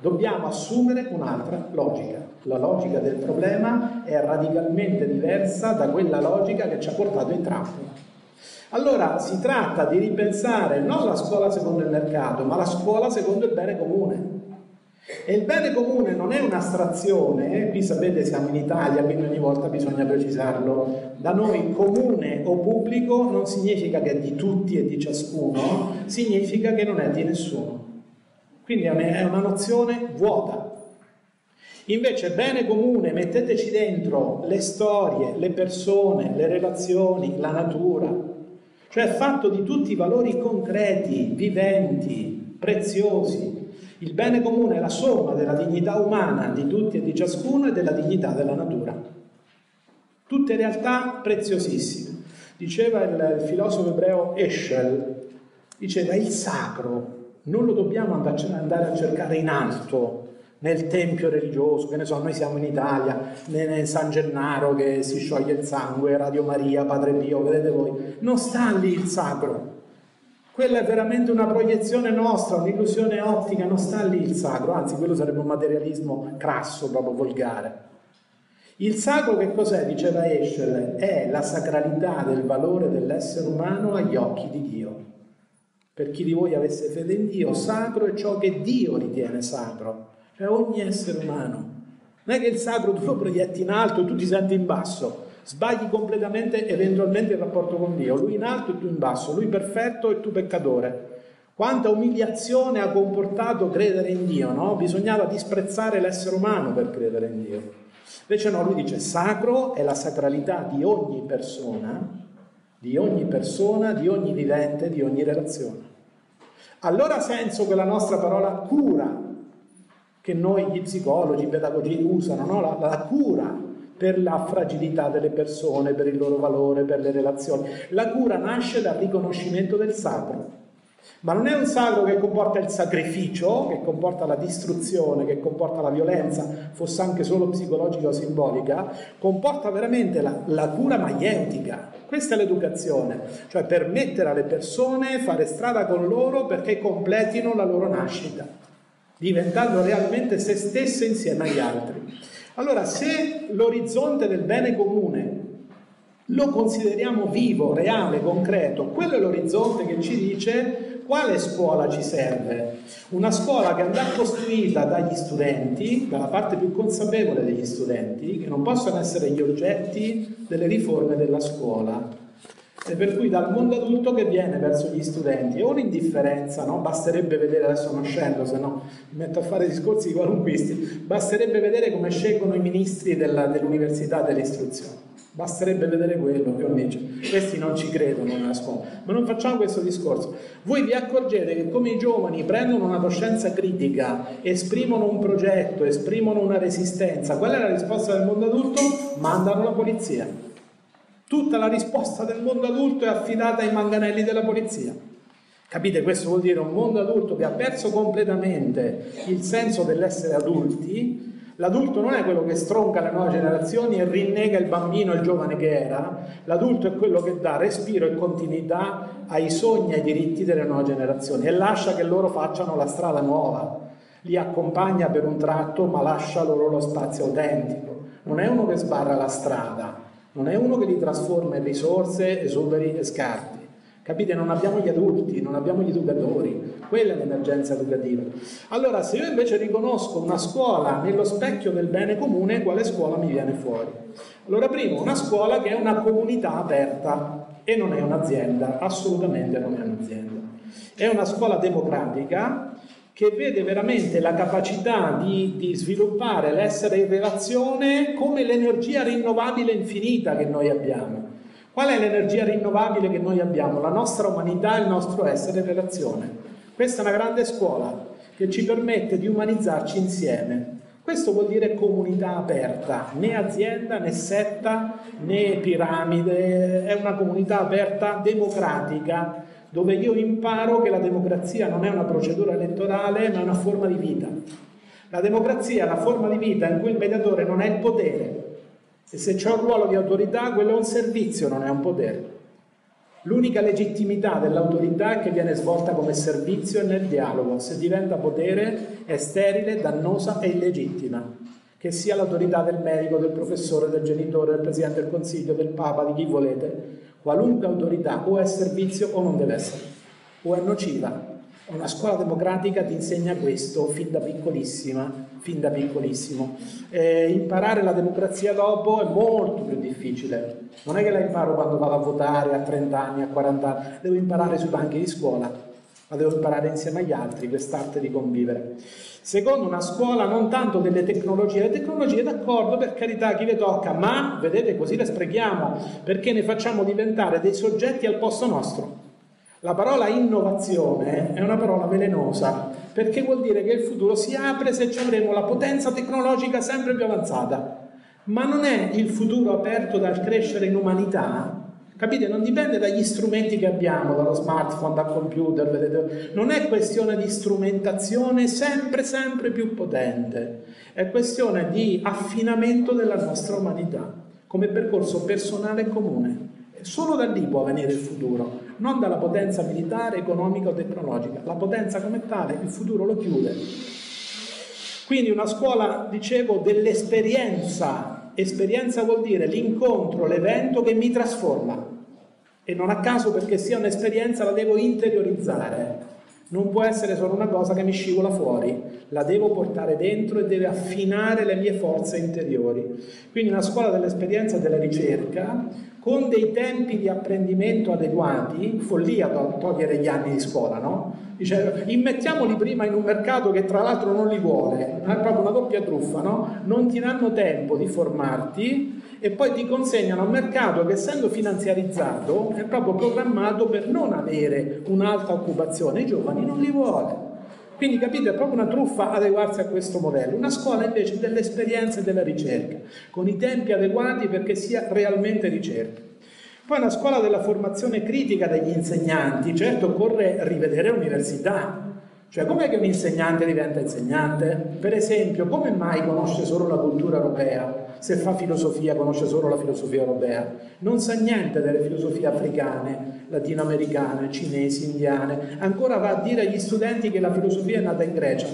Dobbiamo assumere un'altra logica. La logica del problema è radicalmente diversa da quella logica che ci ha portato in trappola. Allora si tratta di ripensare non la scuola secondo il mercato, ma la scuola secondo il bene comune. E il bene comune non è un'astrazione, qui sapete siamo in Italia, quindi ogni volta bisogna precisarlo. Da noi comune o pubblico non significa che è di tutti e di ciascuno, significa che non è di nessuno. Quindi è una nozione vuota. Invece bene comune, metteteci dentro le storie, le persone, le relazioni, la natura. Cioè è fatto di tutti i valori concreti, viventi, preziosi. Il bene comune è la somma della dignità umana di tutti e di ciascuno e della dignità della natura. Tutte realtà preziosissime. Diceva il filosofo ebreo Heschel, diceva il sacro non lo dobbiamo andare a cercare in alto, nel tempio religioso, che ne so, noi siamo in Italia, nel San Gennaro che si scioglie il sangue, Radio Maria, Padre Pio, vedete voi, non sta lì il sacro. Quella è veramente una proiezione nostra, un'illusione ottica, non sta lì il sacro, anzi quello sarebbe un materialismo crasso, proprio volgare. Il sacro che cos'è? Diceva Heschel, è la sacralità del valore dell'essere umano agli occhi di Dio. Per chi di voi avesse fede in Dio, sacro è ciò che Dio ritiene sacro. Cioè ogni essere umano. Non è che il sacro tu lo proietti in alto e tu ti senti in basso. Sbagli completamente eventualmente il rapporto con Dio. Lui in alto e tu in basso. Lui perfetto e tu peccatore. Quanta umiliazione ha comportato credere in Dio, no? Bisognava disprezzare l'essere umano per credere in Dio. Invece no, lui dice sacro è la sacralità di ogni persona, di ogni vivente, di ogni relazione. Allora ha senso quella nostra parola cura, che noi gli psicologi, i pedagogi usano, no? la cura per la fragilità delle persone, per il loro valore, per le relazioni. La cura nasce dal riconoscimento del sacro, ma non è un sacro che comporta il sacrificio, che comporta la distruzione, che comporta la violenza, fosse anche solo psicologica o simbolica, comporta veramente la cura maieutica. Questa è l'educazione, cioè permettere alle persone fare strada con loro perché completino la loro nascita, diventando realmente se stesse insieme agli altri. Allora, se l'orizzonte del bene comune lo consideriamo vivo, reale, concreto, quello è l'orizzonte che ci dice quale scuola ci serve. Una scuola che andrà costruita dagli studenti, dalla parte più consapevole degli studenti, che non possono essere gli oggetti delle riforme della scuola. E per cui dal mondo adulto che viene verso gli studenti è un'indifferenza, no? Basterebbe vedere, adesso non scendo, se no mi metto a fare discorsi di qualunquisti, basterebbe vedere come scelgono i ministri dell'università e dell'istruzione, basterebbe vedere quello che invece questi non ci credono nella scuola. Ma non facciamo questo discorso. Voi vi accorgete che come i giovani prendono una coscienza critica, esprimono un progetto, esprimono una resistenza, qual è la risposta del mondo adulto? Mandano la polizia. Tutta la risposta del mondo adulto è affidata ai manganelli della polizia. Capite? Questo vuol dire un mondo adulto che ha perso completamente il senso dell'essere adulti. L'adulto non è quello che stronca le nuove generazioni e rinnega il bambino e il giovane che era. L'adulto è quello che dà respiro e continuità ai sogni e ai diritti delle nuove generazioni e lascia che loro facciano la strada nuova. Li accompagna per un tratto ma lascia loro lo spazio autentico. Non è uno che sbarra la strada, non è uno che li trasforma in risorse, esuberi e scarti. Capite? Non abbiamo gli adulti, non abbiamo gli educatori, quella è l'emergenza educativa. Allora, se io invece riconosco una scuola nello specchio del bene comune, quale scuola mi viene fuori? Allora, primo, una scuola che è una comunità aperta e non è un'azienda, assolutamente non è un'azienda. È una scuola democratica che vede veramente la capacità di sviluppare l'essere in relazione come l'energia rinnovabile infinita che noi abbiamo. Qual è l'energia rinnovabile che noi abbiamo? La nostra umanità, il nostro essere in relazione. Questa è una grande scuola che ci permette di umanizzarci insieme. Questo vuol dire comunità aperta, né azienda, né setta, né piramide, è una comunità aperta democratica, dove io imparo che la democrazia non è una procedura elettorale, ma è una forma di vita. La democrazia è la forma di vita in cui il mediatore non è il potere. E se c'è un ruolo di autorità, quello è un servizio, non è un potere. L'unica legittimità dell'autorità è che viene svolta come servizio e nel dialogo. Se diventa potere è sterile, dannosa e illegittima. Che sia l'autorità del medico, del professore, del genitore, del presidente del consiglio, del papa, di chi volete. Qualunque autorità o è servizio o non deve essere, o è nociva. Una scuola democratica ti insegna questo fin da piccolissimo. Imparare la democrazia dopo è molto più difficile. Non è che la imparo quando vado a votare a 30 anni, a 40 anni, devo imparare sui banchi di scuola, la devo imparare insieme agli altri, quest'arte di convivere. Secondo, una scuola non tanto delle tecnologie, le tecnologie d'accordo, per carità, chi le tocca, ma vedete, così le sprechiamo, perché ne facciamo diventare dei soggetti al posto nostro. La parola innovazione è una parola velenosa, perché vuol dire che il futuro si apre se ci avremo la potenza tecnologica sempre più avanzata, ma non è il futuro aperto dal crescere in umanità, capite? Non dipende dagli strumenti che abbiamo, dallo smartphone, dal computer, vedete? Non è questione di strumentazione sempre più potente, è questione di affinamento della nostra umanità, come percorso personale e comune. Solo da lì può venire il futuro, non dalla potenza militare, economica o tecnologica. La potenza come tale, il futuro lo chiude. Quindi una scuola, dicevo, dell'esperienza. Esperienza vuol dire l'incontro, l'evento che mi trasforma. E non a caso, perché sia un'esperienza, la devo interiorizzare. Non può essere solo una cosa che mi scivola fuori, la devo portare dentro e deve affinare le mie forze interiori. Quindi una scuola dell'esperienza e della ricerca, con dei tempi di apprendimento adeguati, follia togliere gli anni di scuola, no? Dice, immettiamoli prima in un mercato che tra l'altro non li vuole, è proprio una doppia truffa, no? Non ti danno tempo di formarti e poi ti consegnano un mercato che, essendo finanziarizzato, è proprio programmato per non avere un'alta occupazione, i giovani non li vuole. Quindi, capite, è proprio una truffa adeguarsi a questo modello. Una scuola invece dell'esperienza e della ricerca, con i tempi adeguati perché sia realmente ricerca. Poi una scuola della formazione critica degli insegnanti. Certo, occorre rivedere l'università. Cioè, com'è che un insegnante diventa insegnante? Per esempio, come mai conosce solo la cultura europea? Se fa filosofia, conosce solo la filosofia europea, non sa niente delle filosofie africane, latinoamericane, cinesi, indiane. Ancora va a dire agli studenti che la filosofia è nata in Grecia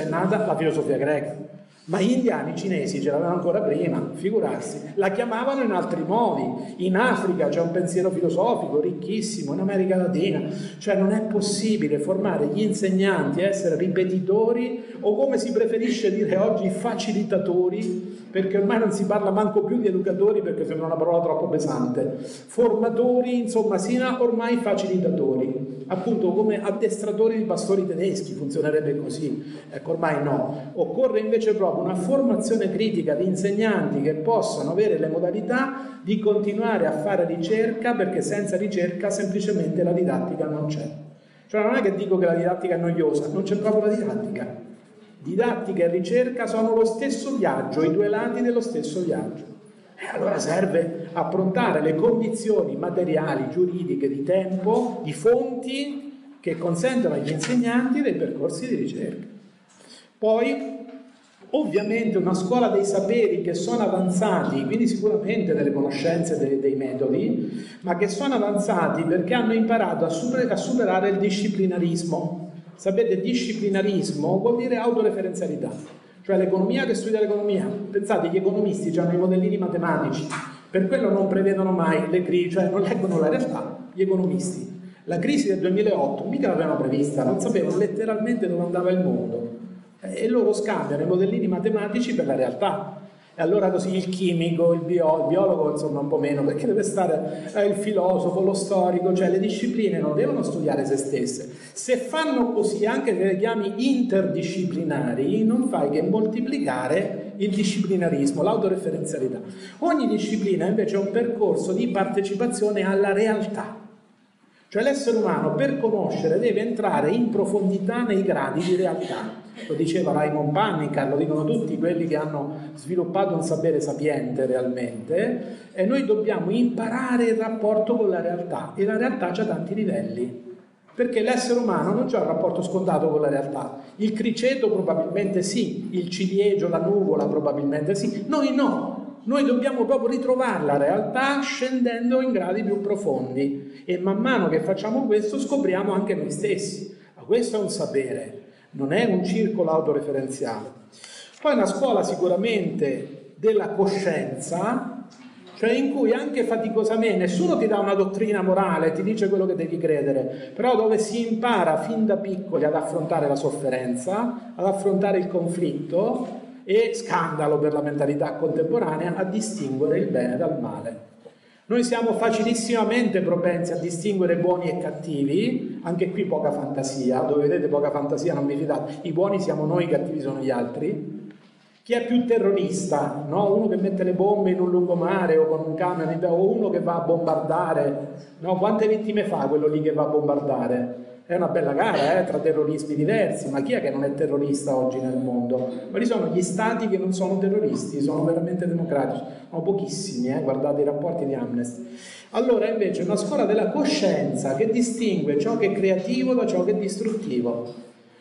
è nata la filosofia greca, ma gli indiani, i cinesi ce l'avevano ancora prima, figurarsi, la chiamavano in altri modi. In Africa c'è un pensiero filosofico ricchissimo, in America Latina, cioè non è possibile formare gli insegnanti a essere ripetitori o, come si preferisce dire oggi, facilitatori, perché ormai non si parla manco più di educatori perché sembra una parola troppo pesante, formatori, insomma, sino ormai facilitatori, appunto come addestratori di pastori tedeschi, funzionerebbe così, ecco, ormai no. Occorre invece proprio una formazione critica di insegnanti che possano avere le modalità di continuare a fare ricerca, perché senza ricerca semplicemente la didattica non c'è. Cioè, non è che dico che la didattica è noiosa, non c'è proprio la didattica. Didattica e ricerca sono lo stesso viaggio, i due lati dello stesso viaggio. E allora serve approntare le condizioni materiali, giuridiche, di tempo, di fonti che consentano agli insegnanti dei percorsi di ricerca. Poi, ovviamente, una scuola dei saperi che sono avanzati, quindi sicuramente delle conoscenze, dei metodi, ma che sono avanzati perché hanno imparato a superare il disciplinarismo. Sapete, disciplinarismo vuol dire autoreferenzialità, cioè l'economia che studia l'economia. Pensate, gli economisti hanno i modellini matematici, Per quello non prevedono mai le crisi, cioè non leggono la realtà, gli economisti. La crisi del 2008 mica l'avevano prevista, non sapevano letteralmente dove andava il mondo e loro scambiano i modellini matematici per la realtà. E allora così il chimico, il biologo insomma un po' meno, perché deve stare il filosofo, lo storico, cioè le discipline non devono studiare se stesse. Se fanno così anche se le chiami interdisciplinari, non fai che moltiplicare il disciplinarismo, l'autoreferenzialità. Ogni disciplina invece è un percorso di partecipazione alla realtà. Cioè l'essere umano per conoscere deve entrare in profondità nei gradi di realtà. Lo diceva Raymond Panikar, lo dicono tutti quelli che hanno sviluppato un sapere sapiente realmente, e noi dobbiamo imparare il rapporto con la realtà, e la realtà c'ha tanti livelli. Perché l'essere umano non c'ha un rapporto scontato con la realtà. Il criceto probabilmente sì, il ciliegio, la nuvola probabilmente sì, noi no. Noi dobbiamo proprio ritrovare la realtà scendendo in gradi più profondi, e man mano che facciamo questo scopriamo anche noi stessi. Ma questo è un sapere, non è un circolo autoreferenziale. Poi una scuola sicuramente della coscienza, cioè in cui anche faticosamente nessuno ti dà una dottrina morale, ti dice quello che devi credere, però dove si impara fin da piccoli ad affrontare la sofferenza, ad affrontare il conflitto, e scandalo per la mentalità contemporanea a distinguere il bene dal male. Noi siamo facilissimamente propensi a distinguere buoni e cattivi, anche qui poca fantasia, dove vedete poca fantasia non vi fidate, i buoni siamo noi, i cattivi sono gli altri. Chi è più terrorista? No? Uno che mette le bombe in un lungomare o con un camion, o uno che va a bombardare? No? Quante vittime fa quello lì che va a bombardare? È una bella gara tra terrorismi diversi, ma chi è che non è terrorista oggi nel mondo? Quali sono gli stati che non sono terroristi, sono veramente democratici? Sono pochissimi, guardate i rapporti di Amnesty. Allora invece una scuola della coscienza che distingue ciò che è creativo da ciò che è distruttivo,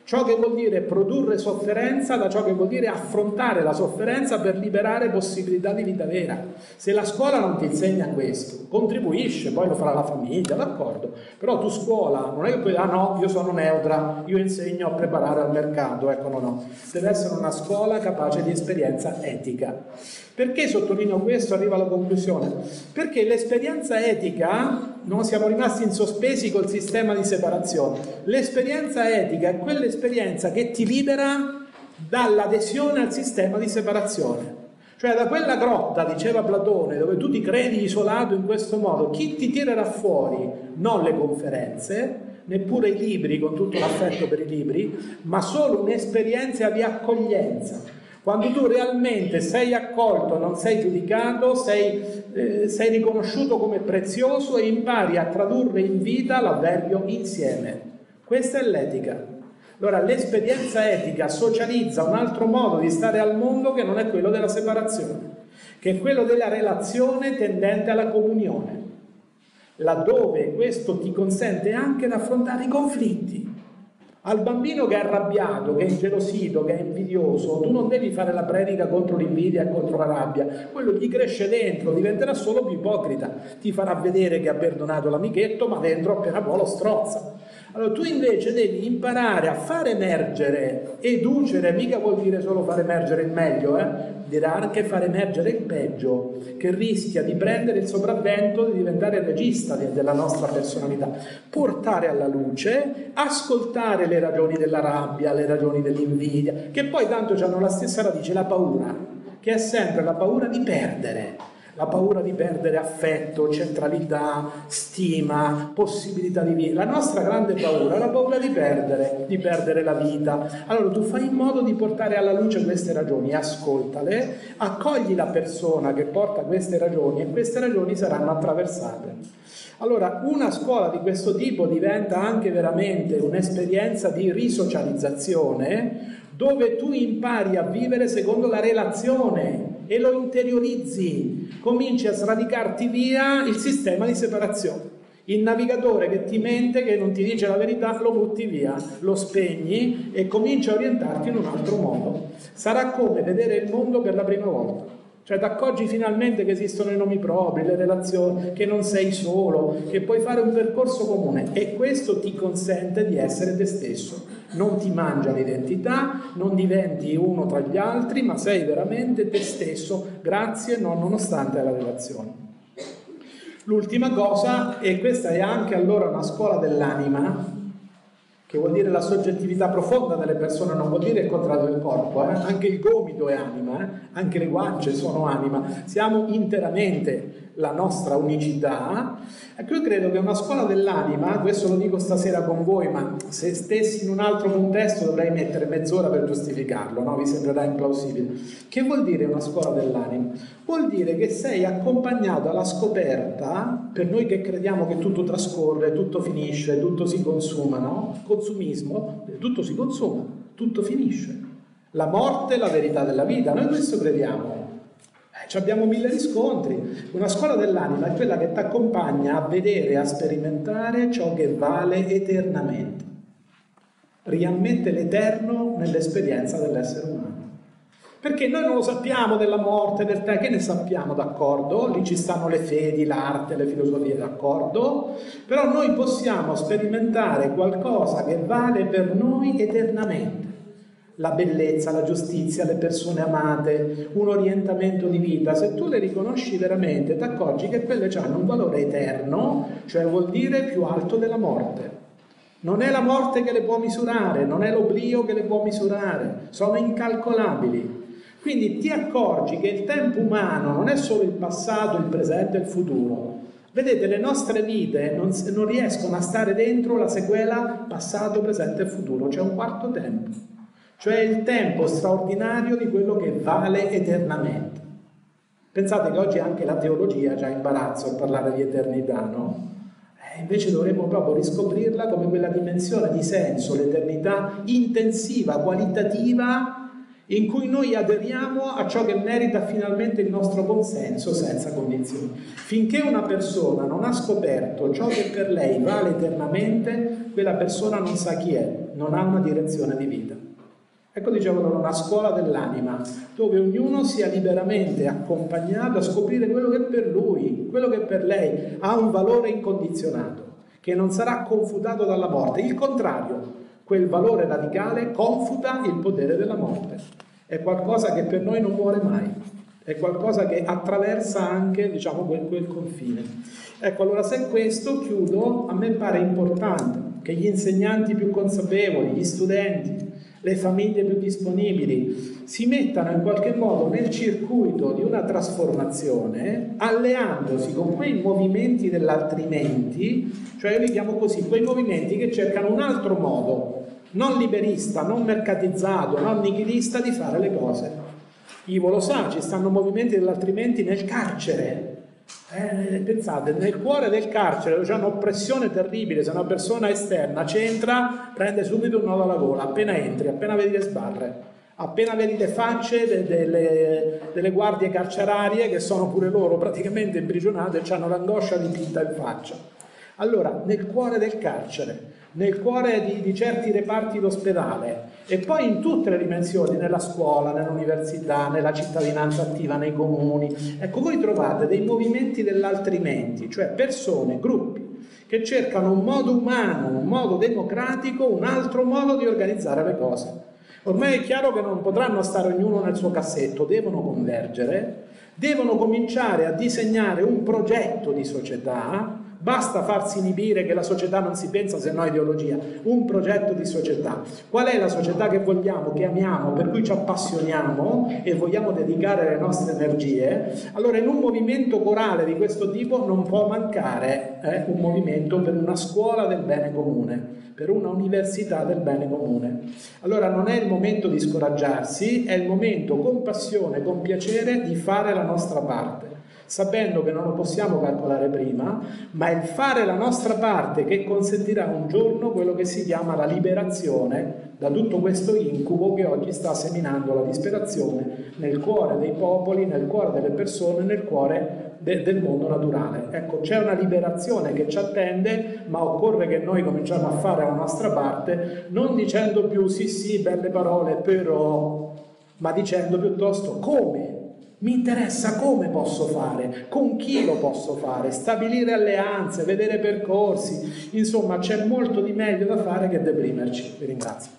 ciò che vuol dire produrre sofferenza da ciò che vuol dire affrontare la sofferenza per liberare possibilità di vita vera. Se la scuola non ti insegna questo, contribuisce, poi lo farà la famiglia, d'accordo, però tu scuola, non è che puoi dire, ah no, io sono neutra, io insegno a preparare al mercato, ecco no, deve essere una scuola capace di esperienza etica. Perché sottolineo questo, arrivo alla conclusione? Perché l'esperienza etica, non siamo rimasti in sospesi col sistema di separazione, l'esperienza etica è quell'esperienza che ti libera dall'adesione al sistema di separazione, cioè da quella grotta, diceva Platone, dove tu ti credi isolato in questo modo, chi ti tirerà fuori? Non le conferenze, neppure i libri, con tutto l'affetto per i libri, ma solo un'esperienza di accoglienza, quando tu realmente sei accolto, non sei giudicato, sei riconosciuto come prezioso e impari a tradurre in vita l'avverbio insieme. Questa è l'etica. Allora l'esperienza etica socializza un altro modo di stare al mondo che non è quello della separazione, che è quello della relazione tendente alla comunione, laddove questo ti consente anche di affrontare i conflitti. Al bambino che è arrabbiato, che è ingelosito, che è invidioso, tu non devi fare la predica contro l'invidia e contro la rabbia, quello gli cresce dentro, diventerà solo più ipocrita, ti farà vedere che ha perdonato l'amichetto, ma dentro appena può lo strozza. Allora tu invece devi imparare a far emergere, educere, mica vuol dire solo far emergere il meglio, dirà anche far emergere il peggio, che rischia di prendere il sopravvento, di diventare il regista della nostra personalità, portare alla luce, ascoltare le ragioni della rabbia, le ragioni dell'invidia, che poi tanto hanno la stessa radice, la paura, che è sempre la paura di perdere. La paura di perdere affetto, centralità, stima, possibilità di vita. La nostra grande paura è la paura di perdere la vita. Allora tu fai in modo di portare alla luce queste ragioni, ascoltale, accogli la persona che porta queste ragioni e queste ragioni saranno attraversate. Allora una scuola di questo tipo diventa anche veramente un'esperienza di risocializzazione dove tu impari a vivere secondo la relazione e lo interiorizzi, cominci a sradicarti via il sistema di separazione. Il navigatore che ti mente, che non ti dice la verità, lo butti via, lo spegni e cominci a orientarti in un altro modo. Sarà come vedere il mondo per la prima volta. Cioè, ti accorgi finalmente che esistono i nomi propri, le relazioni, che non sei solo, che puoi fare un percorso comune, e questo ti consente di essere te stesso. Non ti mangia l'identità, non diventi uno tra gli altri, ma sei veramente te stesso, grazie, non nonostante la relazione. L'ultima cosa, e questa è anche allora una scuola dell'anima, che vuol dire la soggettività profonda delle persone, non vuol dire il contrario del corpo, anche il gomito è anima, anche le guance sono anima, siamo interamente la nostra unicità. Ecco, io credo che una scuola dell'anima, questo lo dico stasera con voi, ma se stessi in un altro contesto dovrei mettere mezz'ora per giustificarlo, no? Vi sembrerà implausibile. Che vuol dire una scuola dell'anima? Vuol dire che sei accompagnato alla scoperta, per noi che crediamo che tutto trascorre, tutto finisce, tutto si consuma, no? Consumismo, tutto si consuma, tutto finisce, la morte è la verità della vita, noi questo crediamo, ci abbiamo mille riscontri. Una scuola dell'anima è quella che ti accompagna a vedere, a sperimentare ciò che vale eternamente, riammette l'eterno nell'esperienza dell'essere umano, perché noi non lo sappiamo della morte, del te, che ne sappiamo, d'accordo, lì ci stanno le fedi, l'arte, le filosofie, d'accordo, però noi possiamo sperimentare qualcosa che vale per noi eternamente, la bellezza, la giustizia, le persone amate, un orientamento di vita. Se tu le riconosci veramente, ti accorgi che quelle hanno un valore eterno, cioè vuol dire più alto della morte. Non è la morte che le può misurare, non è l'oblio che le può misurare, sono incalcolabili. Quindi ti accorgi che il tempo umano non è solo il passato, il presente e il futuro. Vedete, le nostre vite non riescono a stare dentro la sequela passato, presente e futuro, c'è un quarto tempo, cioè il tempo straordinario di quello che vale eternamente. Pensate che oggi anche la teologia ha già imbarazzo a parlare di eternità, no? Invece dovremmo proprio riscoprirla come quella dimensione di senso, l'eternità intensiva, qualitativa, in cui noi aderiamo a ciò che merita finalmente il nostro consenso senza condizioni. Finché una persona non ha scoperto ciò che per lei vale eternamente, quella persona non sa chi è, non ha una direzione di vita. Ecco, dicevano, una scuola dell'anima, dove ognuno sia liberamente accompagnato a scoprire quello che per lui, quello che per lei ha un valore incondizionato, che non sarà confutato dalla morte. Il contrario, quel valore radicale confuta il potere della morte. È qualcosa che per noi non muore mai, è qualcosa che attraversa anche, diciamo, quel confine. Ecco, allora, se questo chiudo, a me pare importante che gli insegnanti più consapevoli, gli studenti, le famiglie più disponibili si mettano in qualche modo nel circuito di una trasformazione, alleandosi con quei movimenti dell'altrimenti, cioè io li chiamo così, quei movimenti che cercano un altro modo, non liberista, non mercatizzato, non nichilista, di fare le cose. Ivo lo sa, ci stanno movimenti dell'altrimenti nel carcere. Pensate, nel cuore del carcere c'è un'oppressione terribile. Se una persona esterna c'entra, prende subito un nodo alla gola appena entri, appena vedi le sbarre, appena vedi le facce delle guardie carcerarie, che sono pure loro praticamente imprigionate e hanno l'angoscia dipinta in faccia. Allora, nel cuore del carcere, nel cuore di certi reparti d'ospedale, e poi in tutte le dimensioni, nella scuola, nell'università, nella cittadinanza attiva, nei comuni, ecco, voi trovate dei movimenti dell'altrimenti, cioè persone, gruppi, che cercano un modo umano, un modo democratico, un altro modo di organizzare le cose. Ormai è chiaro che non potranno stare ognuno nel suo cassetto, devono convergere, devono cominciare a disegnare un progetto di società. Basta farsi inibire che la società non si pensa se no ideologia, un progetto di società. Qual è la società che vogliamo, che amiamo, per cui ci appassioniamo e vogliamo dedicare le nostre energie? Allora, in un movimento corale di questo tipo non può mancare un movimento per una scuola del bene comune, per una università del bene comune. Allora, non è il momento di scoraggiarsi, è il momento, con passione, con piacere, di fare la nostra parte, sapendo che non lo possiamo calcolare prima, ma il fare la nostra parte che consentirà un giorno quello che si chiama la liberazione da tutto questo incubo che oggi sta seminando la disperazione nel cuore dei popoli, nel cuore delle persone, nel cuore del mondo naturale. Ecco, c'è una liberazione che ci attende, ma occorre che noi cominciamo a fare la nostra parte, non dicendo più sì, belle parole, però, ma dicendo piuttosto come Mi interessa come posso fare, con chi lo posso fare, stabilire alleanze, vedere percorsi, insomma c'è molto di meglio da fare che deprimerci. Vi ringrazio.